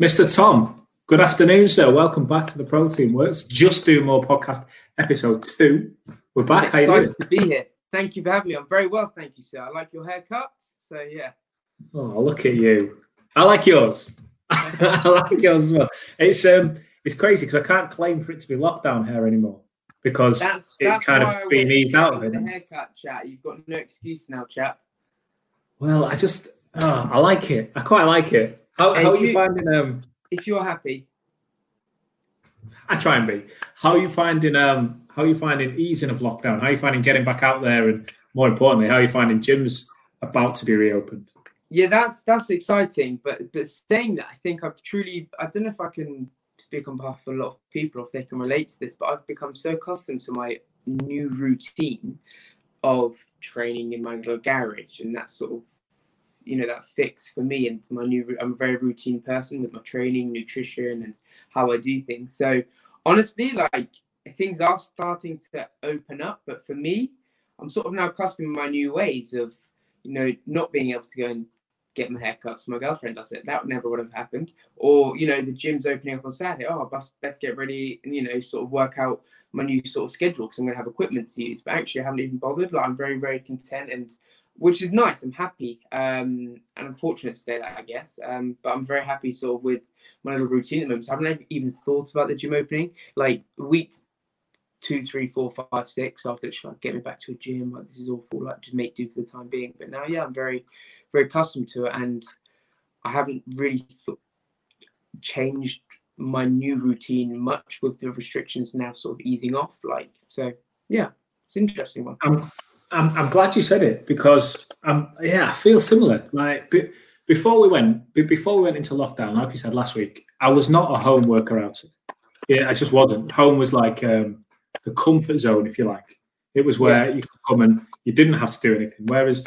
Mr. Tom, good afternoon, sir. Welcome back to the Protein Works. Just Do More podcast, episode 2. We're back. I'm excited to be here. Thank you for having me. I'm very well, thank you, sir. I like your haircut, so yeah. Oh, look at you. I like yours. I like yours as well. It's crazy because I can't claim for it to be lockdown hair anymore because it's kind of being eased out of it. The haircut chat. You've got no excuse now, chap. Well, I just, I like it. I quite like it. How are you finding if you're happy? I try and be. How are you finding easing of lockdown? How are you finding getting back out there, and more importantly, how are you finding gyms about to be reopened? Yeah, that's exciting. But saying that, I think I don't know if I can speak on behalf of a lot of people or if they can relate to this, but I've become so accustomed to my new routine of training in my garage and that sort of, you know, that fix for me and I'm a very routine person with my training, nutrition, and how I do things. So honestly, like, things are starting to open up, but for me, I'm sort of now accustomed to my new ways of, you know, not being able to go and get my haircuts. My girlfriend does it. That never would have happened. Or, you know, the gym's opening up on Saturday. Oh, let's get ready and, you know, sort of work out my new sort of schedule because I'm going to have equipment to use. But actually, I haven't even bothered. Like, I'm very, very content, and which is nice. I'm happy, and I'm fortunate to say that, I guess. But I'm very happy sort of with my little routine at the moment. So I haven't even thought about the gym opening. Like, week 2, 3, 4, 5, 6. After it's like, get me back to a gym. Like, this is awful. Like, to make do for the time being. But now, yeah, I'm very, very accustomed to it, and I haven't really changed my new routine much with the restrictions now sort of easing off. Like, so yeah, it's an interesting one. I'm glad you said it because I feel similar. Like before we went into lockdown, like you said last week, I was not a home worker-outer. Yeah, I just wasn't. Home was like the comfort zone, if you like. It was where you could come and you didn't have to do anything. Whereas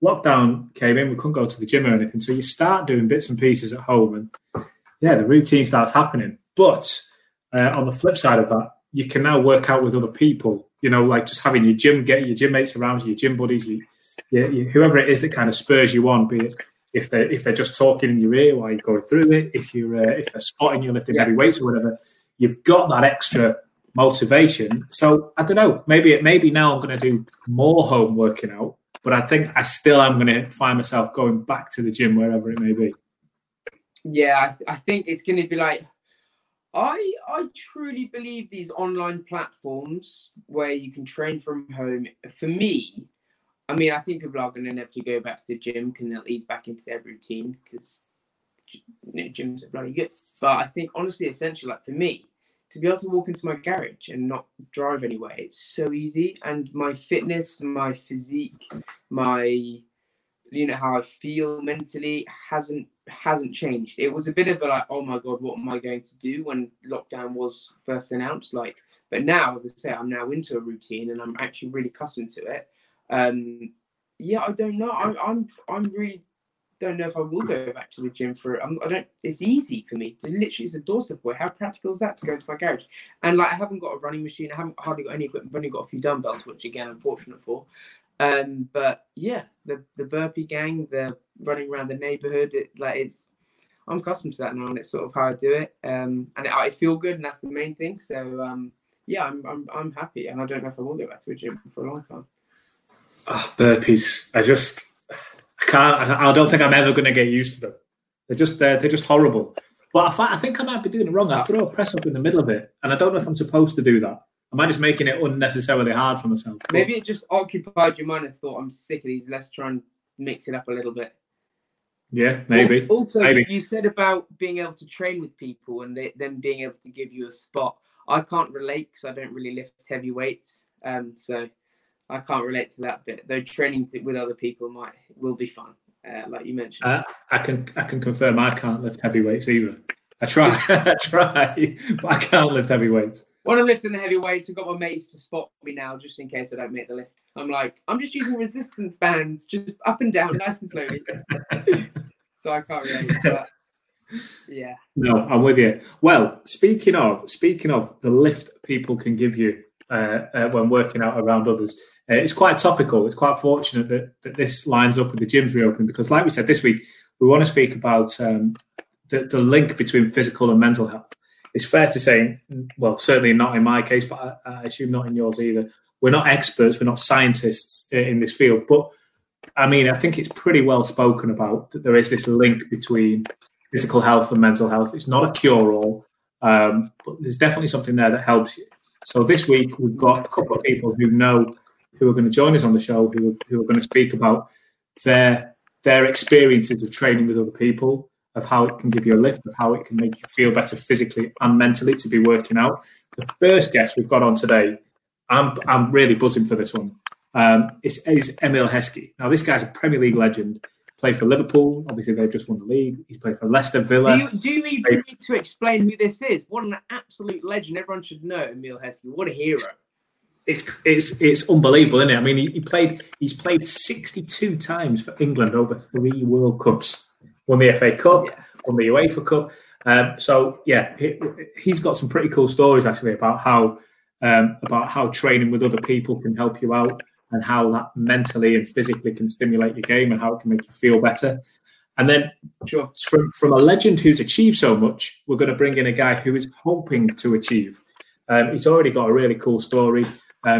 lockdown came in, we couldn't go to the gym or anything. So you start doing bits and pieces at home, and yeah, the routine starts happening. But on the flip side of that, you can now work out with other people, you know, like just having your gym mates around you, your gym buddies, whoever it is that kind of spurs you on, be it if they're just talking in your ear while you're going through it, if they're spotting you lifting heavy weights or whatever, you've got that extra motivation. So I don't know, maybe now I'm going to do more home working out, but I think I'm going to find myself going back to the gym wherever it may be. Yeah, I think it's going to be like, I truly believe these online platforms where you can train from home, for me, I mean, I think people are going to inevitably go back to the gym and they'll ease back into their routine because, you know, gyms are bloody good. But I think honestly, essentially, like for me, to be able to walk into my garage and not drive anywhere, it's so easy. And my fitness, my physique, my, you know, how I feel mentally hasn't changed. It was a bit of a like, oh my God, what am I going to do when lockdown was first announced? Like, but now, as I say, I'm now into a routine and I'm actually really accustomed to it. Yeah, I don't know. I'm really don't know if I will go back to the gym for it. It's easy for me to literally, it's a doorstep away. How practical is that to go into my garage? And like, I haven't got a running machine. I haven't hardly got any equipment. I've only got a few dumbbells, which again, I'm fortunate for. But yeah, the burpee gang, the running around the neighborhood, I'm accustomed to that now, and it's sort of how I do it. And I feel good, and that's the main thing. So yeah, I'm happy, and I don't know if I will go back to a gym for a long time. Oh, burpees! I can't. I don't think I'm ever going to get used to them. They're just horrible. But I think I might be doing it wrong. I throw a press up in the middle of it, and I don't know if I'm supposed to do that. Am I just making it unnecessarily hard for myself? Maybe it just occupied your mind and thought, I'm sick of these. Let's try and mix it up a little bit. Yeah, maybe. Also, maybe. You said about being able to train with people and them being able to give you a spot. I can't relate because I don't really lift heavy weights. So I can't relate to that bit. Though training with other people will be fun, like you mentioned. I can confirm I can't lift heavy weights either. I try, but I can't lift heavy weights. When I'm lifting the heavy weights, I've got my mates to spot me now, just in case I don't make the lift. I'm like, I'm just using resistance bands, just up and down, nice and slowly. So I can't relate to that. Yeah. No, I'm with you. Well, speaking of the lift people can give you when working out around others, it's quite topical. It's quite fortunate that this lines up with the gyms reopening because, like we said this week, we want to speak about the link between physical and mental health. It's fair to say, well, certainly not in my case, but I assume not in yours either. We're not experts, we're not scientists in this field, but I mean, I think it's pretty well spoken about that there is this link between physical health and mental health. It's not a cure-all, but there's definitely something there that helps you. So this week we've got a couple of people who are going to join us on the show, who are going to speak about their experiences of training with other people, of how it can give you a lift, of how it can make you feel better physically and mentally to be working out. The first guest we've got on today, I'm really buzzing for this one. It's Emile Heskey. Now, this guy's a Premier League legend. Played for Liverpool. Obviously, they've just won the league. He's played for Leicester, Villa. Do you even need to explain who this is? What an absolute legend. Everyone should know Emile Heskey. What a hero. It's unbelievable, isn't it? I mean, he's played 62 times for England over 3 World Cups. Won the FA Cup, won the UEFA Cup. He's got some pretty cool stories, actually, about how training with other people can help you out and how that mentally and physically can stimulate your game and how it can make you feel better. And then from a legend who's achieved so much, we're going to bring in a guy who is hoping to achieve. He's already got a really cool story.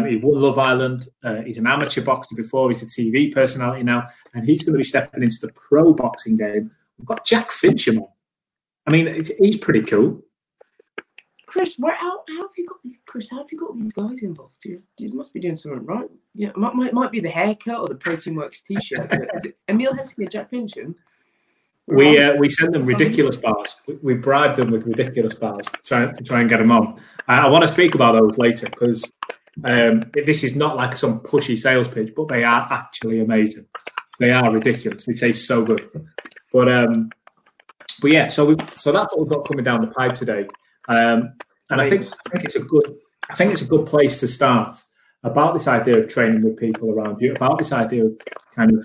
He won Love Island. He's an amateur boxer before. He's a TV personality now. And he's going to be stepping into the pro boxing game. We've got Jack Fincham on. I mean, he's pretty cool. Chris, how have you got these guys involved? You must be doing something right. Yeah, might be the haircut or the Protein Works T-shirt. Emile Heskey and Jack Fincham. We send them ridiculous bars. We bribe them with ridiculous bars to try and get them on. I want to speak about those later because this is not like some pushy sales pitch, but they are actually amazing. They are ridiculous. They taste so good. So that's what we've got coming down the pipe today. And I think it's a good place to start about this idea of training with people around you, about this idea of kind of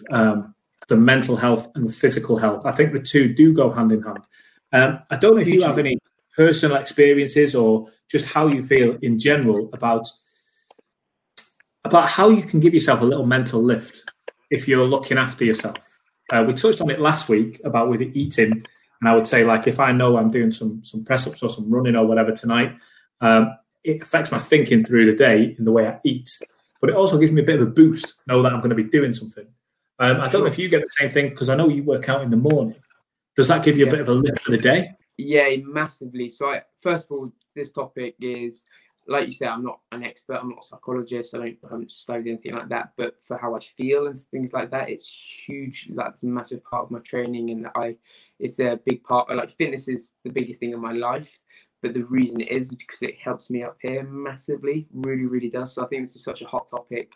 the mental health and the physical health. I think the two do go hand in hand. I don't know if you have any personal experiences or just how you feel in general about how you can give yourself a little mental lift if you're looking after yourself. We touched on it last week about with eating. And I would say, like, if I know I'm doing some press-ups or some running or whatever tonight, it affects my thinking through the day in the way I eat. But it also gives me a bit of a boost, know that I'm going to be doing something. I don't know if you get the same thing, because I know you work out in the morning. Does that give you a bit of a lift for the day? Yeah, massively. So, first of all, this topic is, like you said, I'm not an expert. I'm not a psychologist. I haven't studied anything like that. But for how I feel and things like that, it's huge. That's a massive part of my training. And it's a big part. Like, fitness is the biggest thing in my life. But the reason it is because it helps me up here massively. Really, really does. So I think this is such a hot topic,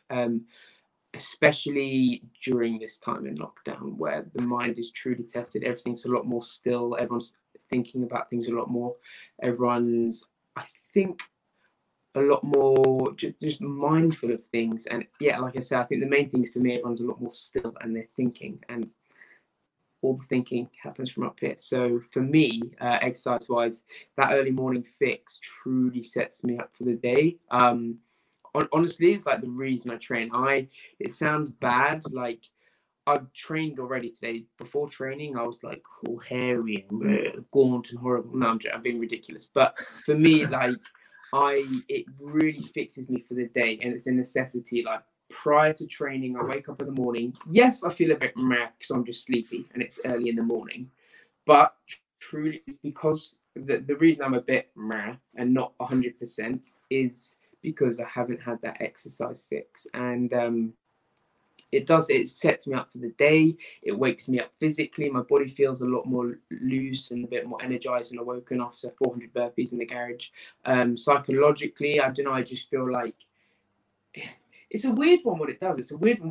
especially during this time in lockdown where the mind is truly tested. Everything's a lot more still. Everyone's thinking about things a lot more. Everyone's, I think, a lot more just mindful of things, and like I said, I think the main thing is for me, everyone's a lot more still and they're thinking, and all the thinking happens from up here. So for me, exercise wise, that early morning fix truly sets me up for the day. Honestly, it's like the reason I train. It sounds bad, like I've trained already today. Before training, I was like all hairy and gaunt and horrible. No, I'm being ridiculous, but for me, like it really fixes me for the day, and it's a necessity. Like, prior to training, I wake up in the morning. Yes, I feel a bit meh because I'm just sleepy and it's early in the morning, but truly, because the reason I'm a bit meh and not 100% is because I haven't had that exercise fix, and it sets me up for the day. It wakes me up physically. My body feels a lot more loose and a bit more energized and awoken after 400 burpees in the garage. Psychologically, I don't know, I just feel like it's a weird one what it does. It's a weird one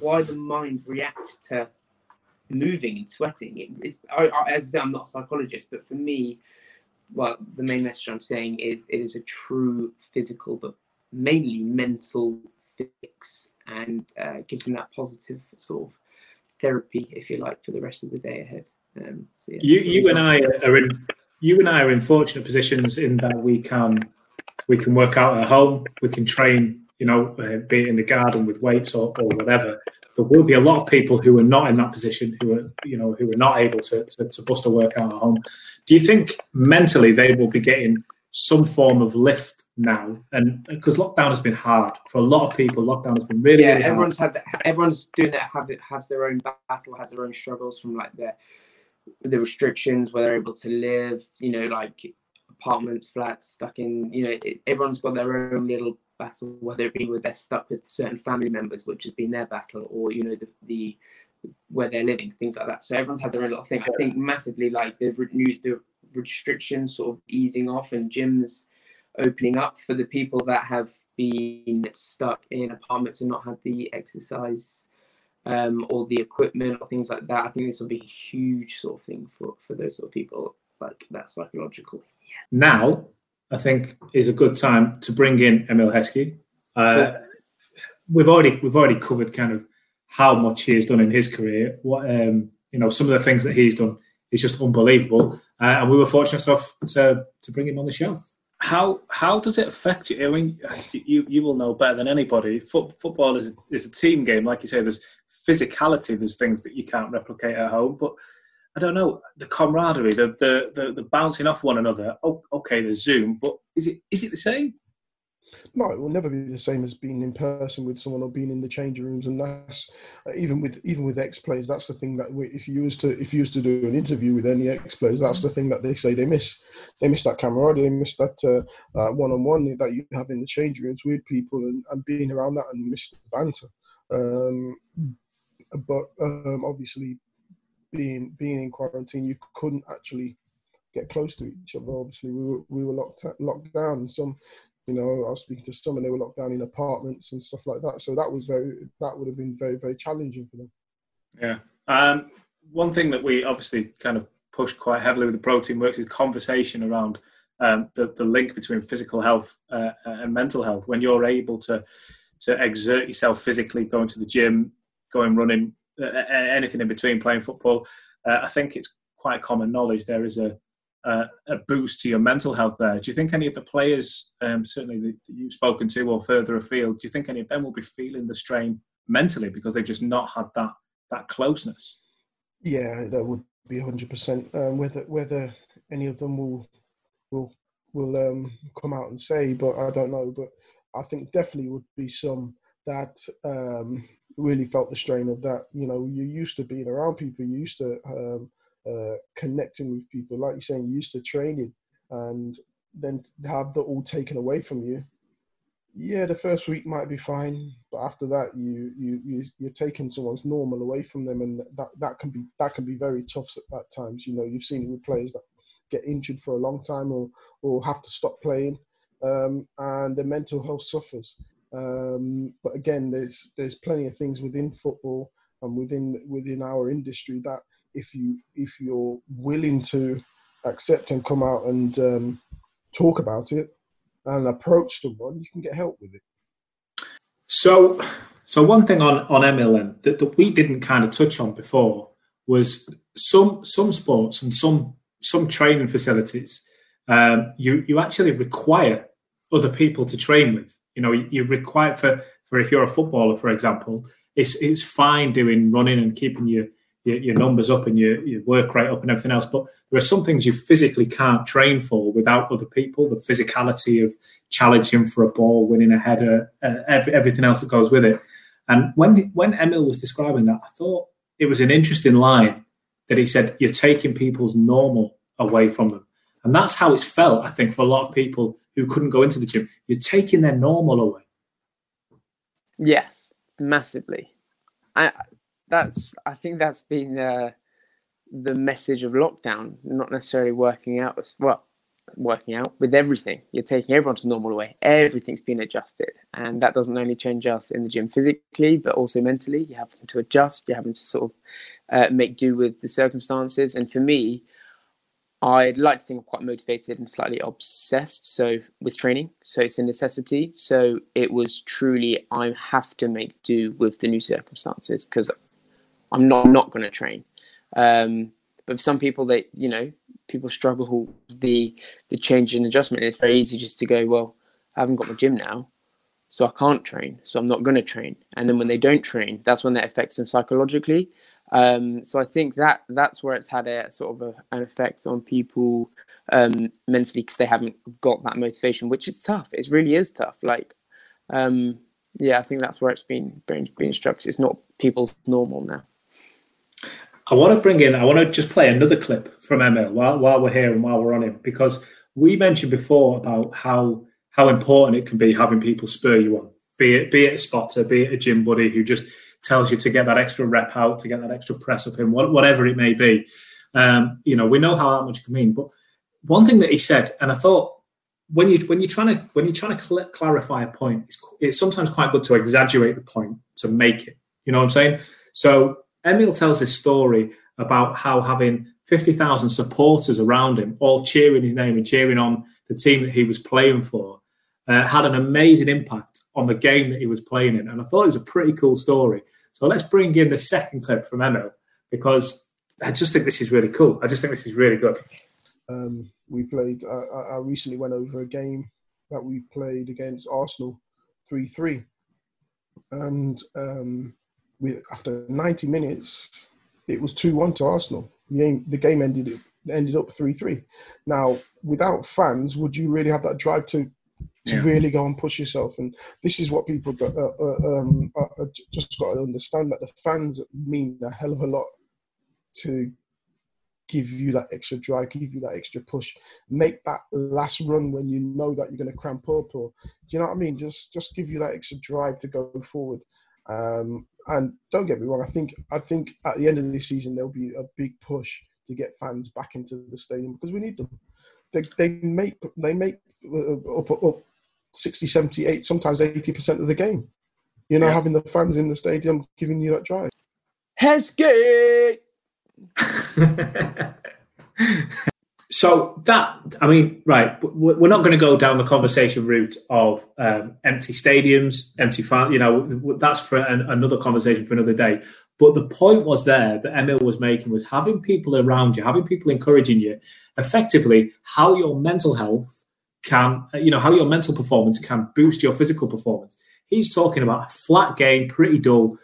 why the mind reacts to moving and sweating. As I say, I'm not a psychologist, but for me, well, the main message I'm saying is it is a true physical but mainly mental fix, and gives me that positive sort of therapy, if you like, for the rest of the day ahead. You and I are in fortunate positions in that we can work out at home, we can train you know, be it in the garden with weights or whatever, there will be a lot of people who are not in that position, who are, you know, who are not able to bust a workout at home. Do you think mentally they will be getting some form of lift now? And because lockdown has been hard for a lot of people, lockdown has been really, yeah, really everyone's hard. Everyone's doing that, has their own battle, has their own struggles from like the restrictions, where they're able to live, you know, like apartments, flats, stuck in, you know, everyone's got their own little battle, whether it be where they're stuck with certain family members, which has been their battle, or, you know, the where they're living, things like that. So everyone's had their own little thing. I think massively, like the restrictions sort of easing off and gyms opening up for the people that have been stuck in apartments and not had the exercise or the equipment or things like that. I think this will be a huge sort of thing for those sort of people, like that psychological. Now, I think is a good time to bring in Emile Heskey. Cool. We've already covered kind of how much he has done in his career. What you know, some of the things that he's done is just unbelievable, and we were fortunate enough to bring him on the show. How does it affect you? I mean, you will know better than anybody. Football is a team game, like you say. There's physicality. There's things that you can't replicate at home, but. I don't know, the camaraderie, the bouncing off one another. Oh, okay, the Zoom, but is it the same? No, it will never be the same as being in person with someone or being in the changing rooms. And that's even with ex-players, that's the thing that if you used to do an interview with any ex-players, that's the thing that they say they miss. They miss that camaraderie, they miss that one-on-one that you have in the changing rooms with people and being around that, and miss the banter. But obviously, being in quarantine, you couldn't actually get close to each other. Obviously, we were locked down. Some, you know, I was speaking to some, and they were locked down in apartments and stuff like that. So that would have been very, very challenging for them. Yeah. One thing that we obviously kind of pushed quite heavily with the Protein Works is conversation around the link between physical health and mental health. When you're able to exert yourself physically, going to the gym, going running. Anything in between, playing football, I think it's quite common knowledge there is a boost to your mental health there. Do you think any of the players, certainly that you've spoken to or further afield, do you think any of them will be feeling the strain mentally because they've just not had that closeness? Yeah, that would be 100%. Whether any of them will come out and say, but I don't know. But I think definitely would be some that. Really felt the strain of that. You know, you used to being around people, you used to connecting with people, like you're saying, you used to training, and then to have that all taken away from you. Yeah, the first week might be fine, but after that, you're taking someone's normal away from them, and that can be very tough at times. You know, you've seen it with players that get injured for a long time or have to stop playing, and their mental health suffers. But again, there's plenty of things within football and within our industry that if you're willing to accept and come out and talk about it and approach someone, you can get help with it. So one thing on Emile that we didn't kind of touch on before was some sports and some training facilities you actually require other people to train with. You know, you're required for if you're a footballer, for example, it's fine doing running and keeping your numbers up and your work rate up and everything else. But there are some things you physically can't train for without other people. The physicality of challenging for a ball, winning a header, everything else that goes with it. And when Emile was describing that, I thought it was an interesting line that he said, you're taking people's normal away from them. And that's how it's felt, I think, for a lot of people who couldn't go into the gym. You're taking their normal away. Yes, massively. I think that's been the message of lockdown, not necessarily working out. Well, working out with everything. You're taking everyone's normal away. Everything's been adjusted. And that doesn't only change us in the gym physically, but also mentally. You're having to adjust. You're having to sort of make do with the circumstances. And for me, I'd like to think I'm quite motivated and slightly obsessed with training. So it's a necessity. So it was truly, I have to make do with the new circumstances because I'm not going to train. But for some people, they, you know, people struggle with the change and adjustment. It's very easy just to go, well, I haven't got my gym now. so I can't train, so I'm not going to train. And then when they don't train, that's when that affects them psychologically. So I think that's where it's had a sort of an effect on people mentally, because they haven't got that motivation, which is tough. It really is tough. Like, yeah, I think that's where it's been struck. It's not people's normal now. I want to just play another clip from Emile while we're here and while we're on him, because we mentioned before about how important it can be having people spur you on, be it a spotter, be it a gym buddy who just tells you to get that extra rep out, to get that extra press up in, whatever it may be. You know, we know how that much can mean. But one thing that he said, and I thought when you're trying to clarify a point, it's sometimes quite good to exaggerate the point to make it. You know what I'm saying? So Emile tells this story about how having 50,000 supporters around him, all cheering his name and cheering on the team that he was playing for, had an amazing impact on the game that he was playing in. And I thought it was a pretty cool story. So let's bring in the second clip from Emile, because I just think this is really cool. I just think this is really good. We played, I recently went over a game that we played against Arsenal 3-3. And after 90 minutes, it was 2-1 to Arsenal. The game ended up 3-3. Now, without fans, would you really have that drive to really go and push yourself? And this is what people just got to understand, that the fans mean a hell of a lot to give you that extra drive, give you that extra push, make that last run when you know that you're going to cramp up, or do you know what I mean? Just give you that extra drive to go forward. And don't get me wrong, I think at the end of this season there'll be a big push to get fans back into the stadium, because we need them. They make up 60, 70, 80, sometimes 80% of the game. You know, having the fans in the stadium giving you that drive. Heskey. So we're not going to go down the conversation route of empty stadiums, empty fans. You know, that's for another conversation for another day. But the point was there that Emile was making was having people around you, having people encouraging you, effectively how your mental health can, you know, how your mental performance can boost your physical performance. He's talking about a flat game, pretty dull,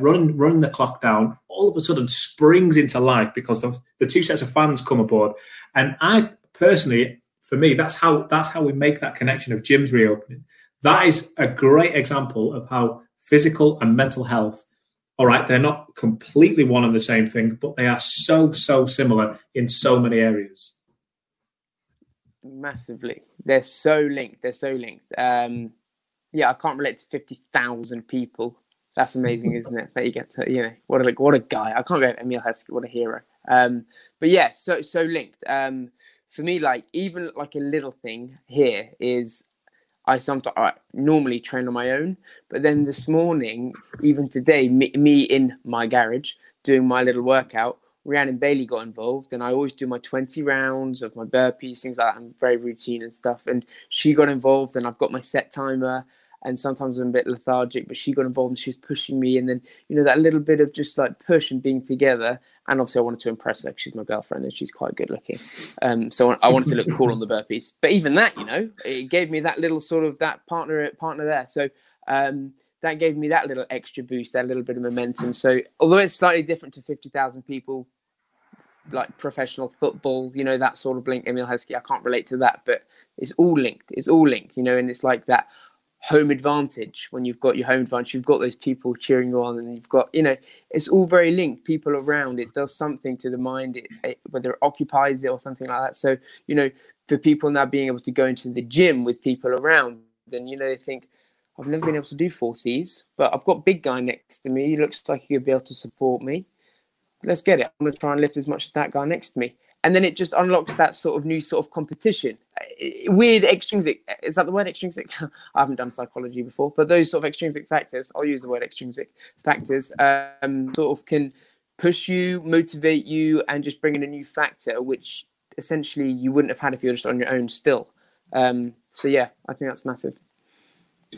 running the clock down, all of a sudden springs into life because the two sets of fans come aboard. And I personally, for me, that's how we make that connection of gyms reopening. That is a great example of how physical and mental health, all right, they're not completely one and the same thing, but they are so, so similar in so many areas. Massively. They're so linked. I can't relate to 50,000 people. That's amazing, isn't it? That you get to, you know, what a guy. I can't go Emile Heskey, what a hero. But yeah, so linked. For me, like, even like a little thing here is, I normally train on my own, but then this morning, even today, me in my garage doing my little workout, Rhiannon Bailey got involved, and I always do my 20 rounds of my burpees, things like that. I'm very routine and stuff, and she got involved, and I've got my set timer, and sometimes I'm a bit lethargic, but she got involved and she was pushing me, and then, you know, that little bit of just like push and being together. And obviously I wanted to impress her, 'cause she's my girlfriend and she's quite good looking. So I wanted to look cool on the burpees. But even that, you know, it gave me that little sort of that partner there. So that gave me that little extra boost, that little bit of momentum. So although it's slightly different to 50,000 people, like professional football, you know, that sort of link, Emile Heskey, I can't relate to that, but it's all linked. It's all linked, you know, and it's like that home advantage. When you've got your home advantage, you've got those people cheering you on, and you've got, you know, it's all very linked. People around, it does something to the mind, whether it occupies it or something like that. So, you know, for people now being able to go into the gym with people around, then, you know, they think, I've never been able to do 40s, but I've got big guy next to me, he looks like he could be able to support me, let's get it, I'm going to try and lift as much as that guy next to me. And then it just unlocks that sort of new sort of competition. Weird extrinsic, is that the word extrinsic? I haven't done psychology before, but those sort of extrinsic factors, I'll use the word extrinsic factors, sort of can push you, motivate you, and just bring in a new factor, which essentially you wouldn't have had if you're just on your own still. I think that's massive.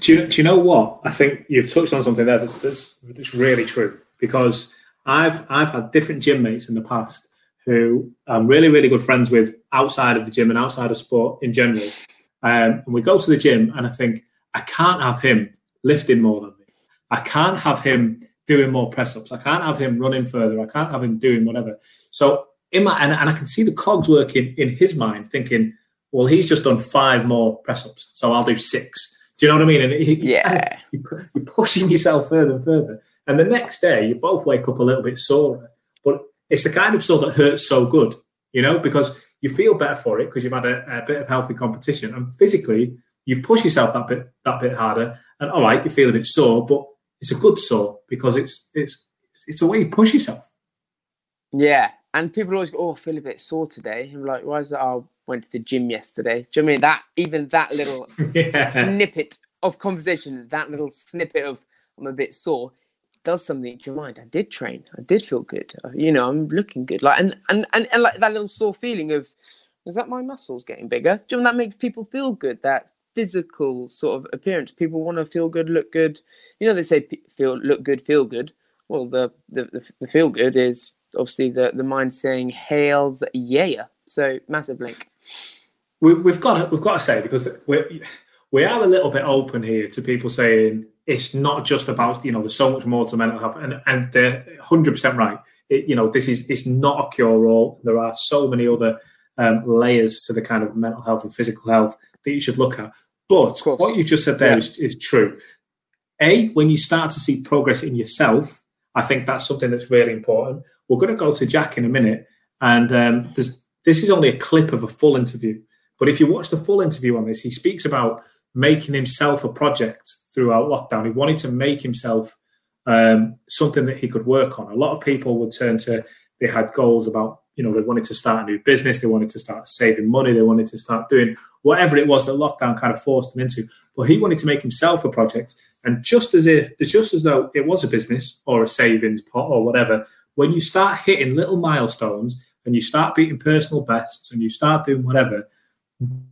Do you know what? I think you've touched on something there that's really true, because I've had different gym mates in the past who I'm really, really good friends with outside of the gym and outside of sport in general. And we go to the gym and I think, I can't have him lifting more than me. I can't have him doing more press-ups. I can't have him running further. I can't have him doing whatever. So in my, and I can see the cogs working in his mind, thinking, well, he's just done 5 more press-ups, so I'll do 6. Do you know what I mean? And you're pushing yourself further and further. And the next day, you both wake up a little bit sore. But it's the kind of sore that hurts so good, you know, because you feel better for it because you've had a bit of healthy competition. And physically, you've pushed yourself that bit harder. And all right, you feel a bit sore, but it's a good sore because it's a way you push yourself. Yeah. And people always go, oh, I feel a bit sore today. I'm like, why is that? I went to the gym yesterday. Do you know what I mean? Even that little snippet of conversation, that little snippet of I'm a bit sore, does something to your mind. I did train. I did feel good. You know, I'm looking good. Like and like that little sore feeling of, is that my muscles getting bigger? Do you know what I mean? That makes people feel good. That physical sort of appearance. People want to feel good, look good. You know, they say look good, feel good. Well, the feel good is obviously the mind saying hail yeah. So massive link. We've got to say, because we are a little bit open here to people saying it's not just about, you know, there's so much more to mental health, and they're 100% right. It, you know, it's not a cure-all. There are so many other layers to the kind of mental health and physical health that you should look at. But what you just said there is true. A, when you start to see progress in yourself, I think that's something that's really important. We're going to go to Jack in a minute, and this is only a clip of a full interview. But if you watch the full interview on this, he speaks about making himself a project throughout lockdown. He wanted to make himself something that he could work on. A lot of people would turn to, they had goals about, you know, they wanted to start a new business, they wanted to start saving money, they wanted to start doing whatever it was that lockdown kind of forced them into. But he wanted to make himself a project. And just as though it was a business or a savings pot or whatever, when you start hitting little milestones and you start beating personal bests and you start doing whatever, gym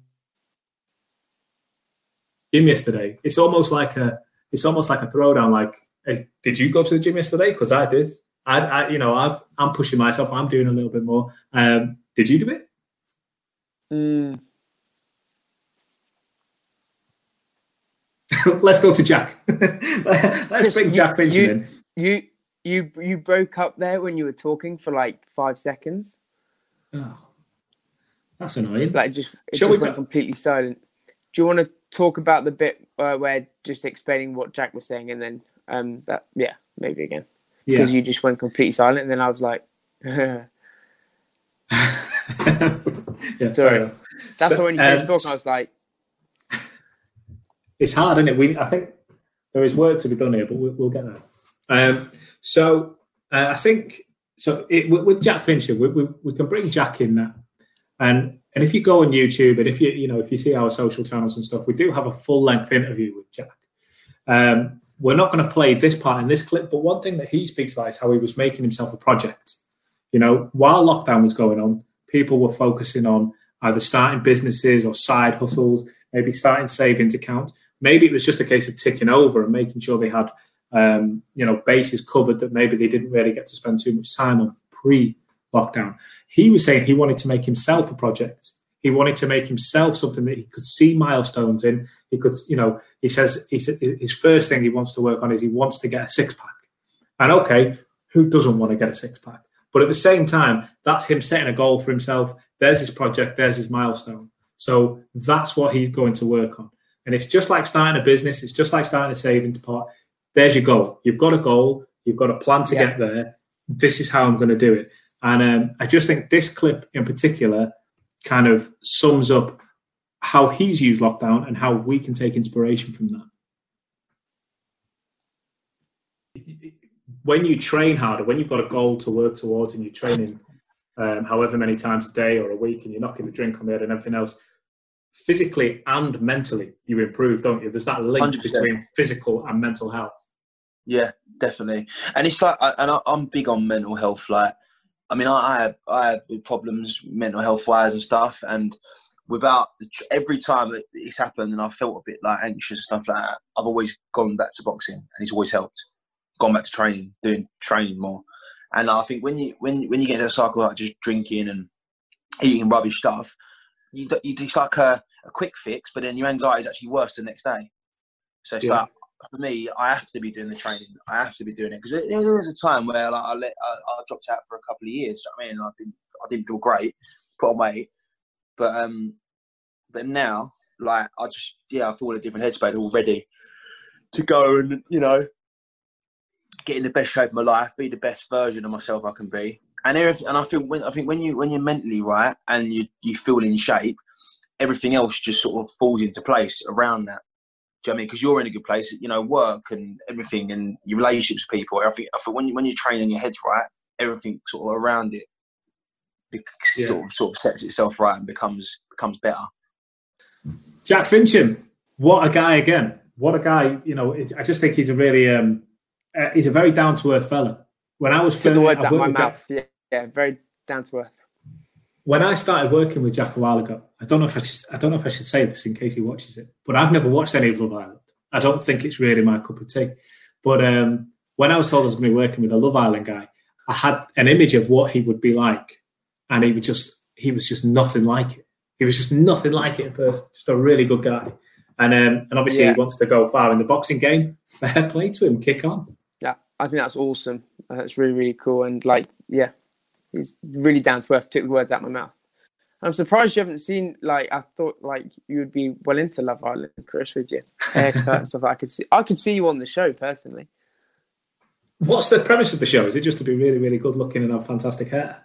yesterday, it's almost like a throwdown. Like, hey, did you go to the gym yesterday? Because I did. I'm pushing myself. I'm doing a little bit more. Did you do it? Let's go to Jack. Let's bring Jack Fincham in. You broke up there when you were talking for like 5 seconds. Oh, that's annoying. Like it just went completely silent. Do you want to talk about the bit where just explaining what Jack was saying, and then maybe again? Because you just went completely silent, and then I was like, sorry. That's when you finished talking. I was like, it's hard, isn't it? I think there is work to be done here, but we'll get there. I think so. With Jack Fincham, we can bring Jack in now, and if you go on YouTube and if you see our social channels and stuff, we do have a full length interview with Jack. We're not going to play this part in this clip, but one thing that he speaks about is how he was making himself a project. You know, while lockdown was going on, people were focusing on either starting businesses or side hustles, maybe starting savings accounts. Maybe it was just a case of ticking over and making sure they had bases covered that maybe they didn't really get to spend too much time on pre-lockdown. He was saying he wanted to make himself a project. He wanted to make himself something that he could see milestones in. He could, you know, he said his first thing he wants to work on is he wants to get a six-pack. And okay, who doesn't want to get a six-pack? But at the same time, that's him setting a goal for himself. There's his project, there's his milestone. So that's what he's going to work on. And it's just like starting a business. It's just like starting a savings pot. There's your goal. You've got a goal. You've got a plan to get there. This is how I'm going to do it. And I just think this clip in particular kind of sums up how he's used lockdown and how we can take inspiration from that. When you train harder, when you've got a goal to work towards and you're training however many times a day or a week and you're knocking the drink on the head and everything else, physically and mentally you improve, don't you? There's that link 100%. Between physical and mental health. Yeah, definitely. And it's like, and I'm big on mental health. Like, I mean, I had problems mental health wise and stuff, and without every time it's happened and I felt a bit like anxious, stuff like that, I've always gone back to boxing, and it's always helped. Gone back to training, doing training more. And I think when you get into a cycle like just drinking and eating rubbish stuff, it's like a quick fix, but then your anxiety is actually worse the next day. So it's like, for me, I have to be doing the training. I have to be doing it, because there was a time where like, I dropped out for a couple of years. You know what I mean, I didn't feel great, put on weight, but now like I just I feel in a different headspace already to go and get in the best shape of my life, be the best version of myself I can be. And I think when you're mentally right and you feel in shape, everything else just sort of falls into place around that. Do you know what I mean? Because you're in a good place, work and everything, and your relationships with people. I think when you're training your head right, everything sort of around it sort of sets itself right and becomes better. Jack Fincham, what a guy again! What a guy! I just think he's a really he's a very down to earth fella. When I was filming, the words out my mouth, yeah, very down to earth. When I started working with Jack a while ago, I don't know if I should say this in case he watches it, but I've never watched any of Love Island. I don't think it's really my cup of tea. But when I was told I was going to be working with a Love Island guy, I had an image of what he would be like, and he was just nothing like it. He was just nothing like it in person. Just a really good guy, and obviously he wants to go far in the boxing game. Fair play to him. Kick on. Yeah, I think that's awesome. That's really, really cool, and he's really down to earth. Took the words out of my mouth. I'm surprised you haven't seen. I thought you would be well into Love Island, Chris, with your haircut and stuff. I could see you on the show personally. What's the premise of the show? Is it just to be really, really good looking and have fantastic hair?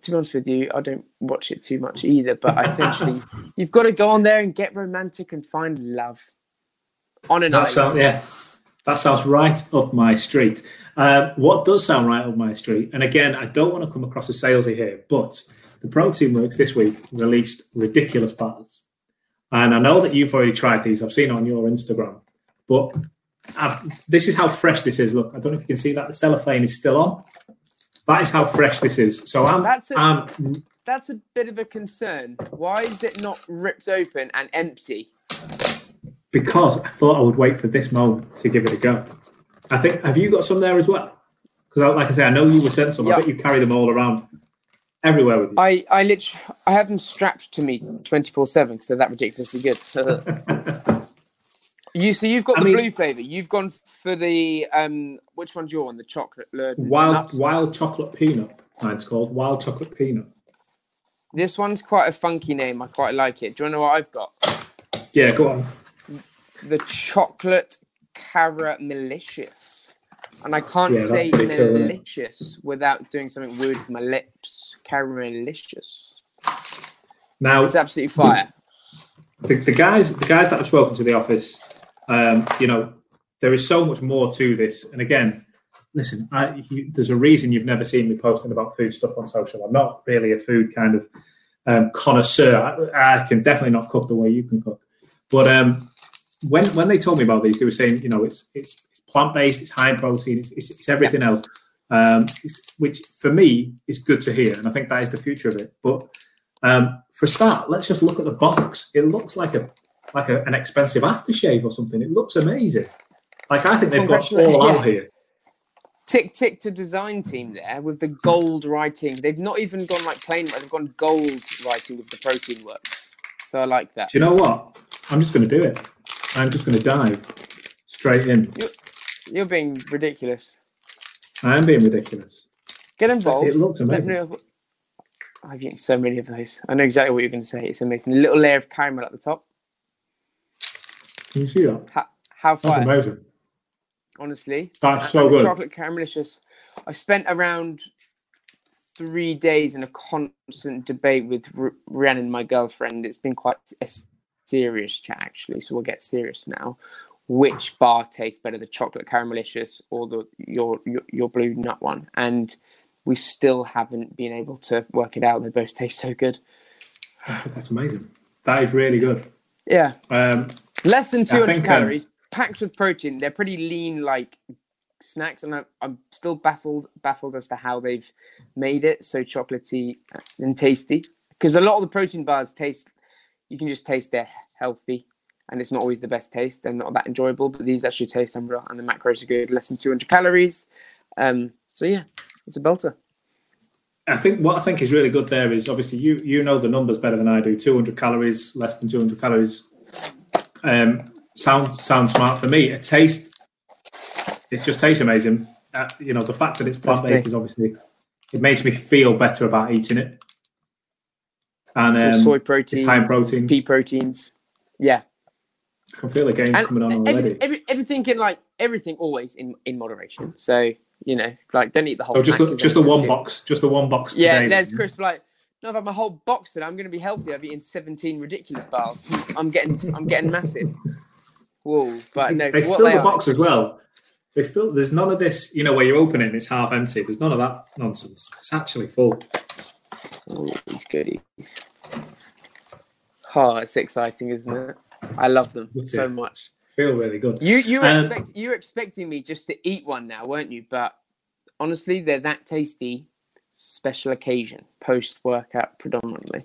To be honest with you, I don't watch it too much either. But essentially, you've got to go on there and get romantic and find love. On and off. That sounds right up my street. What does sound right up my street, and again, I don't want to come across as salesy here, but the Protein Works this week released ridiculous batters. And I know that you've already tried these. I've seen it on your Instagram. But this is how fresh this is. Look, I don't know if you can see that. The cellophane is still on. That is how fresh this is. So that's a bit of a concern. Why is it not ripped open and empty? Because I thought I would wait for this moment to give it a go. I think, have you got some there as well? Because like I say, I know you were sent some. Yep. I bet you carry them all around everywhere with you. I have them strapped to me 24/7 because they're that ridiculously good. You've got blue flavour. You've gone for the, which one's your one? The chocolate? Wild chocolate peanut, mine's called. Wild chocolate peanut. This one's quite a funky name. I quite like it. Do you want to know what I've got? Yeah, go on. The chocolate caramelicious, and I can't say malicious without doing something weird with my lips. Caramelicious. Now it's absolutely fire. The guys that I've spoken to the office, there is so much more to this. And again, listen, there's a reason you've never seen me posting about food stuff on social. I'm not really a food kind of connoisseur. I can definitely not cook the way you can cook, but when they told me about these, they were saying, it's plant-based, it's high in protein, it's everything else, which for me is good to hear. And I think that is the future of it. But for a start, let's just look at the box. It looks like an expensive aftershave or something. It looks amazing. I think they've got all out here. Tick, tick to design team there with the gold writing. They've not even gone plain, they've gone gold writing with the Protein Works. So I like that. Do you know what? I'm just going to do it. I'm just going to dive straight in. You're being ridiculous. I am being ridiculous. Get involved. It looks amazing. I've eaten so many of those. I know exactly what you're going to say. It's amazing. A little layer of caramel at the top. Can you see that? How far? That's amazing. Honestly. That's so good. Chocolate caramelicious. I spent around 3 days in a constant debate with Rhiannon, my girlfriend. It's been quite serious chat, actually, so we'll get serious now. Which bar tastes better, the chocolate caramelicious or your blue nut one? And we still haven't been able to work it out. They both taste so good. That's amazing. That is really good. Yeah. Less than 200 calories, packed with protein. They're pretty lean, snacks, and I'm still baffled as to how they've made it so chocolatey and tasty. Because a lot of the protein bars taste. You can just taste they're healthy, and it's not always the best taste. They're not that enjoyable, but these actually taste unreal, and the macros are good. Less than 200 calories. It's a belter. I think is really good there is obviously you know the numbers better than I do. 200 calories, less than 200 calories. Sounds smart for me. It just tastes amazing. You know, the fact that it's plant-based is obviously, it makes me feel better about eating it. And so soy protein, high protein, pea proteins. Yeah, I can feel the game's coming on already. Everything in everything always in moderation. So you know, don't eat the whole. So just the one box. Yeah, today, there's Chris. No, I've had my whole box today. I'm going to be healthy. I've eaten 17 ridiculous bars. I'm getting massive. Whoa! But no, they fill the box as well. There's none of this. You know, where you open it and it's half empty. There's none of that nonsense. It's actually full. All these goodies. Oh, it's exciting, isn't it? I love them so much. Feel really good. You were expecting me just to eat one now, weren't you? But honestly, they're that tasty. Special occasion, post-workout predominantly.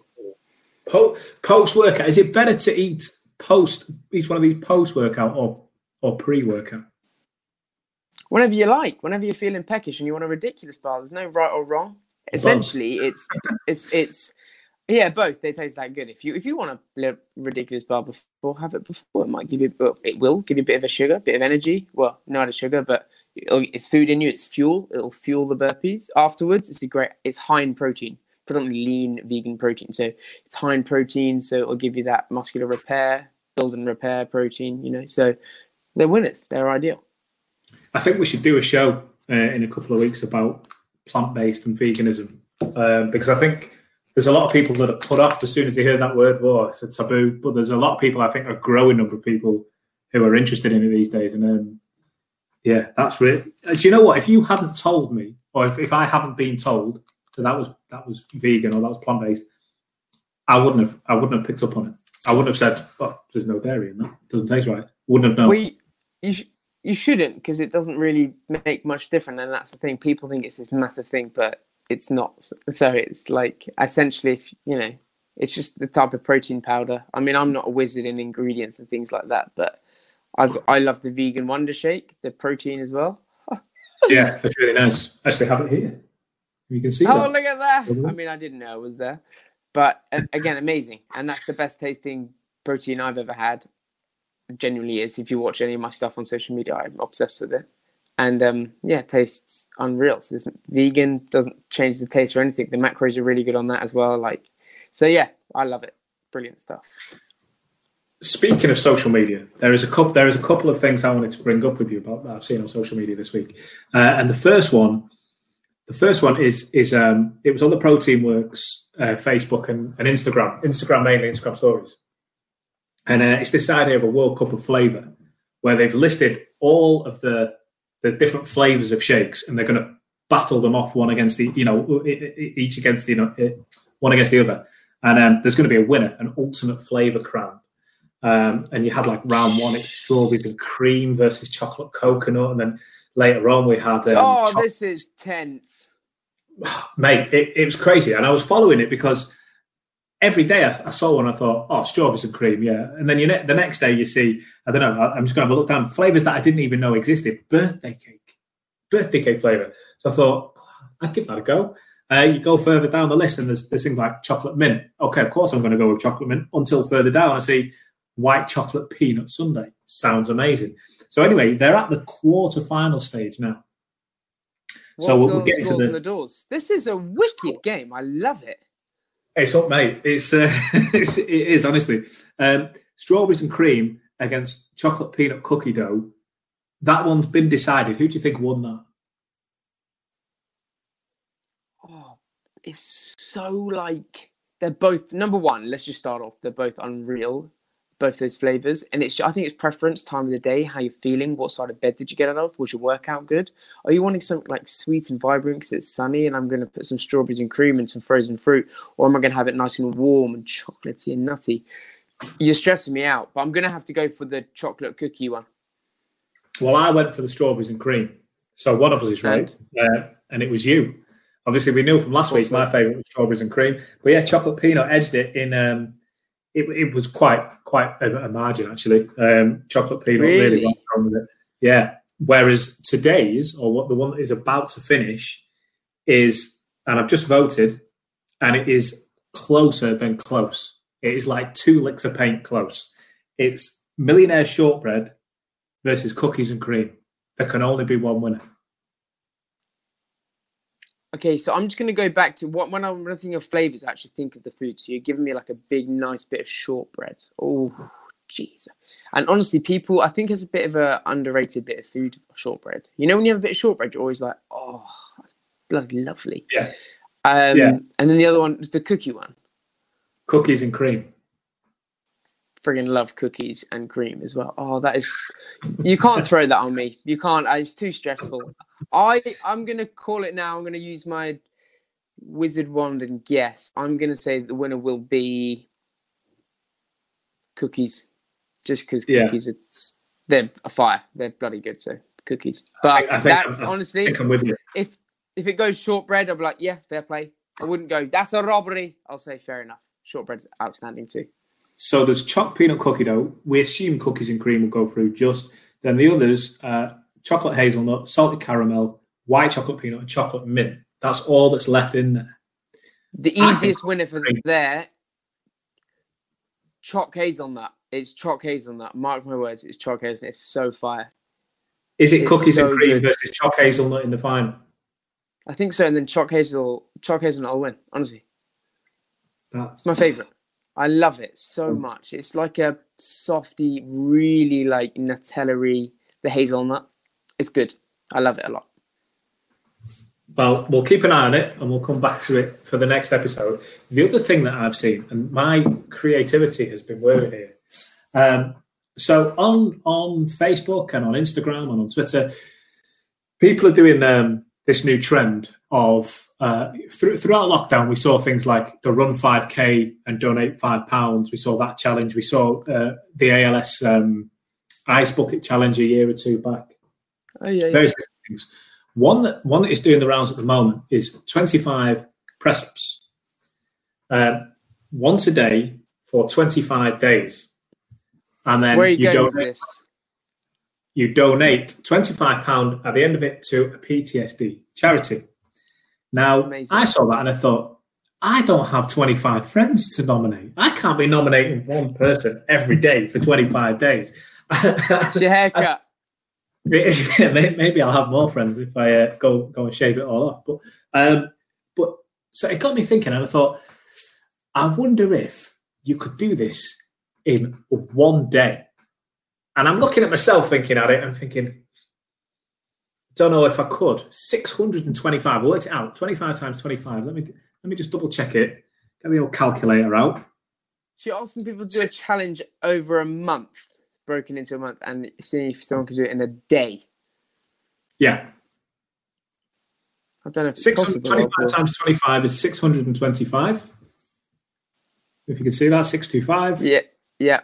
Post-workout. Is it better to eat one of these post-workout or pre-workout? Whenever you like. Whenever you're feeling peckish and you want a ridiculous bar, there's no right or wrong. Essentially, both. They taste that good. If you want a ridiculous bar before, have it before. It might give you, it will give you a bit of a sugar, a bit of energy. Well, not a sugar, but it's food in you. It's fuel. It'll fuel the burpees afterwards. It's high in protein, predominantly lean vegan protein. So it's high in protein. So it'll give you that muscular repair, build and repair protein. You know, so they're winners. They're ideal. I think we should do a show in a couple of weeks about plant-based and veganism because I think there's a lot of people that are put off as soon as they hear that word. Oh, it's a taboo. But there's a lot of people. I think a growing number of people who are interested in it these days. And yeah, that's really. Do you know what? If you hadn't told me, or if I hadn't been told that was vegan or that was plant-based, I wouldn't have picked up on it. I wouldn't have said, "Oh, there's no dairy in that. Doesn't taste right." Wouldn't have known. Well, you shouldn't, because it doesn't really make much difference, and that's the thing. People think it's this massive thing, but it's not. So it's essentially, it's just the type of protein powder. I mean, I'm not a wizard in ingredients and things like that, but. I love the vegan wonder shake, the protein as well. Yeah, that's really nice. Actually, I have it here. You can see that. Oh, look at that. I mean, I didn't know it was there. But again, amazing. And that's the best tasting protein I've ever had. It genuinely is. If you watch any of my stuff on social media, I'm obsessed with it. And yeah, tastes unreal. So vegan doesn't change the taste or anything. The macros are really good on that as well. So yeah, I love it. Brilliant stuff. Speaking of social media, there is a couple of things I wanted to bring up with you about that I've seen on social media this week. And the first one is it was on the Protein Works Facebook and Instagram. Instagram mainly, Instagram stories. And it's this idea of a World Cup of flavour where they've listed all of the different flavours of shakes, and they're going to battle them off one against the other. And there's going to be a winner, an ultimate flavour crown. And you had round one, it was strawberries and cream versus chocolate coconut, and then later on we had. This is tense, mate. It was crazy, and I was following it because every day I saw one, I thought, oh, strawberries and cream, yeah. And then the next day you see, I don't know, I'm just going to have a look down flavors that I didn't even know existed. Birthday cake flavor. So I thought I'd give that a go. You go further down the list, and there's things like chocolate mint. Okay, of course I'm going to go with chocolate mint. Until further down, I see. White chocolate peanut sundae. Sounds amazing. So anyway, they're at the quarterfinal stage now. So we'll get into the doors. This is a wicked game. I love it. It's up, mate. It is, honestly. Strawberries and cream against chocolate peanut cookie dough. That one's been decided. Who do you think won that? Oh, it's so they're both, number one, let's just start off. They're both unreal. Both those flavors, and I think it's preference, time of the day, how you're feeling, what side of bed did you get out of, was your workout good? Are you wanting something sweet and vibrant because it's sunny, and I'm going to put some strawberries and cream and some frozen fruit, or am I going to have it nice and warm and chocolatey and nutty? You're stressing me out, but I'm going to have to go for the chocolate cookie one. Well, I went for the strawberries and cream, so one of us is right, and it was you. Obviously, we knew from last week my favorite was strawberries and cream, but yeah, chocolate peanut edged it in. It was quite a margin, actually. Chocolate peanut really went wrong with it. Yeah. Whereas today's, or what the one that is about to finish, is, and I've just voted, and it is closer than close. It is 2 licks of paint close. It's millionaire shortbread versus cookies and cream. There can only be one winner. Okay, so I'm just going to go back to what, when I'm thinking of flavors, I actually think of the food. So you're giving me like a big, nice bit of shortbread. Oh, jeez. And honestly, people, I think it's a bit of an underrated bit of food, shortbread. You know, when you have a bit of shortbread, you're always like, oh, that's bloody lovely. Yeah. And then the other one was the cookie one. Cookies and cream. Friggin' love cookies and cream as well. Oh, that is, you can't throw that on me. You can't. It's too stressful. I'm going to call it now. I'm going to use my wizard wand and guess. I'm going to say the winner will be cookies. Just because cookies, they're a fire. They're bloody good, so cookies. But I think, honestly, I'm with you. If it goes shortbread, I'll be like, yeah, fair play. I wouldn't go, that's a robbery. I'll say fair enough. Shortbread's outstanding too. So there's choc peanut cookie dough. We assume cookies and cream will go through just. Then the others, chocolate hazelnut, salted caramel, white chocolate peanut, and chocolate mint. That's all that's left in there. The easiest winner for there, choc hazelnut. It's choc hazelnut. Mark my words, it's choc hazelnut. It's so fire. Is it cookies and cream versus choc hazelnut in the final? I think so. And then choc hazelnut will win, honestly. That's my favourite. I love it so much. It's like a softy, really like Nutella-y, the hazelnut. It's good. I love it a lot. Well, we'll keep an eye on it and we'll come back to it for the next episode. The other thing that I've seen, and my creativity has been working here. So on Facebook and on Instagram and on Twitter, people are doing this new trend of throughout lockdown, we saw things like the run 5K and donate £5. We saw that challenge. We saw the ALS ice bucket challenge a year or two back. Oh, yeah, various different things. One that is doing the rounds at the moment is 25 press-ups, once a day for 25 days. And then you donate £25 at the end of it to a PTSD charity. Now, amazing. I saw that and I thought, I don't have 25 friends to nominate. I can't be nominating one person every day for 25 days. It's your haircut. Maybe I'll have more friends if I go and shave it all off. But so it got me thinking and I thought, I wonder if you could do this in one day. And I'm looking at myself thinking at it and thinking, don't know if I could. 625. I worked it out. 25 times 25. Let me just double check it. Get the old calculator out. So you're asking people to do a challenge over a month, broken into a month, and seeing if someone can do it in a day. Yeah. I don't know if 625 times 25 is 625. If you can see that, 625. Yeah, yeah,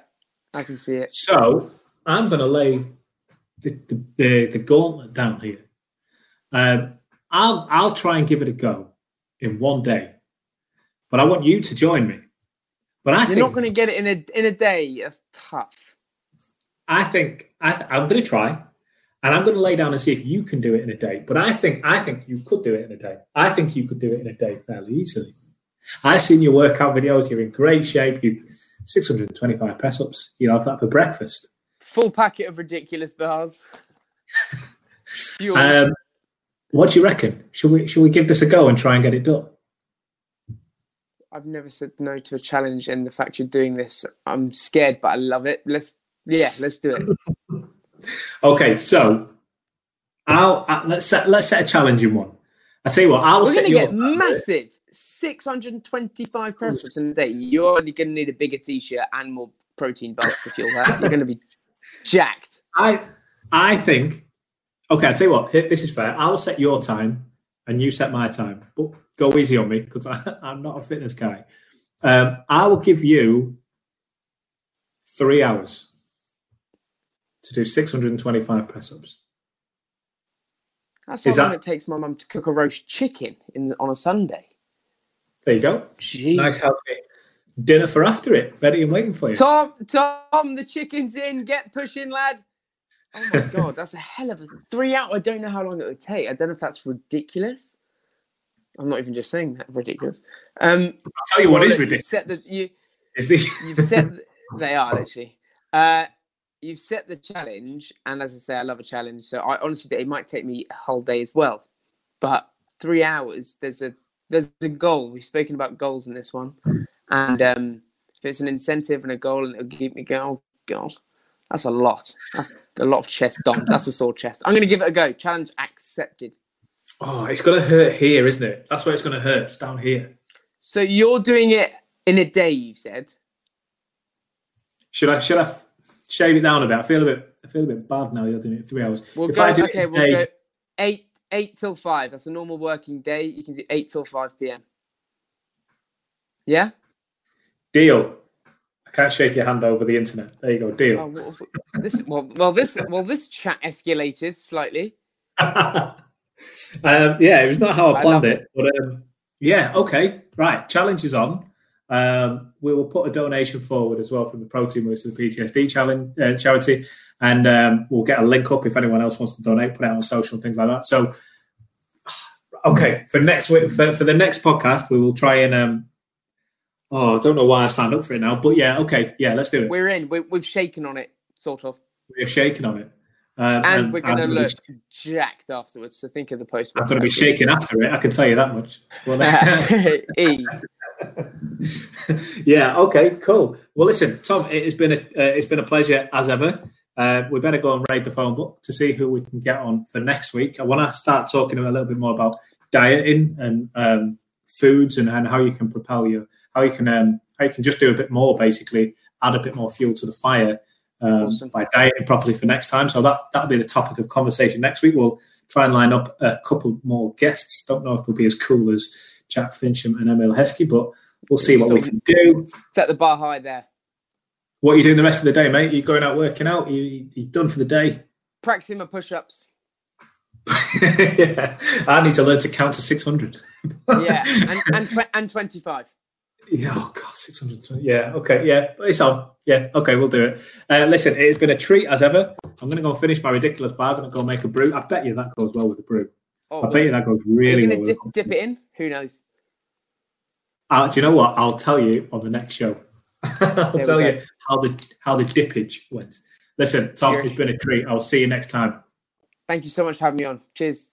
I can see it. So I'm going to lay the gauntlet down here. I'll try and give it a go in one day, but I want you to join me. But you're not going to get it in a day. That's tough. I'm going to try, and I'm going to lay down and see if you can do it in a day. But I think you could do it in a day. I think you could do it in a day fairly easily. I've seen your workout videos. You're in great shape. You 625 press-ups. You have that for breakfast. Full packet of ridiculous bars. What do you reckon? Should we give this a go and try and get it done? I've never said no to a challenge, and the fact you're doing this, I'm scared, but I love it. Let's do it. Okay, so let's set a challenging one. I tell you what, I'll set you up. We're going to get massive 625 press-ups in a day. You're only going to need a bigger t-shirt and more protein bars to fuel that. You're going to be jacked. I think, okay, I'll tell you what, this is fair. I'll set your time and you set my time. But go easy on me because I'm not a fitness guy. I will give you 3 hours to do 625 press-ups. That's how long it takes my mum to cook a roast chicken on a Sunday. There you go. Jeez. Nice healthy dinner for after it. Ready and waiting for you. Tom, the chicken's in. Get pushing, lad. Oh, my God. That's a hell of a 3 hours. I don't know how long it would take. I don't know if that's ridiculous. I'm not even just saying that. Ridiculous. I'll tell you what is ridiculous. You've set the... They are, literally. you've set the challenge, and as I say, I love a challenge. So I honestly, it might take me a whole day as well, but 3 hours. There's a goal. We've spoken about goals in this one, and if it's an incentive and a goal, and it'll keep me going. Oh God, that's a lot. That's a lot of chest doms. That's a sore chest. I'm going to give it a go. Challenge accepted. Oh, it's going to hurt here, isn't it? That's where it's going to hurt. It's down here. So you're doing it in a day, you said. Should I shave it down a bit? I feel a bit bad now. You're doing it 3 hours. We'll if go. Okay, we'll go 8 till 5. That's a normal working day. You can do 8 till 5 p.m. Yeah. Deal. I can't shake your hand over the internet. There you go. Deal. Oh, this chat escalated slightly. Yeah, it was not how I planned it, but yeah, okay, right. Challenge is on. We will put a donation forward as well from the Protein Works to the PTSD challenge charity, and we'll get a link up if anyone else wants to donate. Put it out on social, things like that. So, okay, for next week, for the next podcast, we will try and. I don't know why I signed up for it now, but yeah, okay, yeah, let's do it. We're in. We've shaken on it, sort of. We've shaken on it. And we're going to look jacked afterwards. So think of the post. I'm going to be shaking after it. I can tell you that much. Well, yeah. Okay. Cool. Well, listen, Tom. It has been a pleasure as ever. We better go and raid the phone book to see who we can get on for next week. I want to start talking a little bit more about dieting and foods and how you can propel you, how you can just do a bit more, basically add a bit more fuel to the fire. Awesome. By dieting properly for next time. So that'll be the topic of conversation next week. We'll try and line up a couple more guests. Don't know if they'll be as cool as Jack Fincham and Emile Heskey, but we'll see what we can do. Set the bar high there. What are you doing the rest of the day, mate? Are you going out working out? Are you done for the day? Practicing my push-ups. Yeah. I need to learn to count to 600. Yeah, and 25. Yeah, oh God, 620. Yeah, okay, yeah, it's on. Yeah, okay, we'll do it. Listen, it has been a treat as ever. I'm going to go and finish my ridiculous bar. I'm going to go make a brew. I bet you that goes well with the brew. Oh, I bet you that goes really well. Are you going to dip it in? Who knows? Do you know what? I'll tell you on the next show. I'll tell you how the dippage went. Listen, Tom, it's been a treat. I'll see you next time. Thank you so much for having me on. Cheers.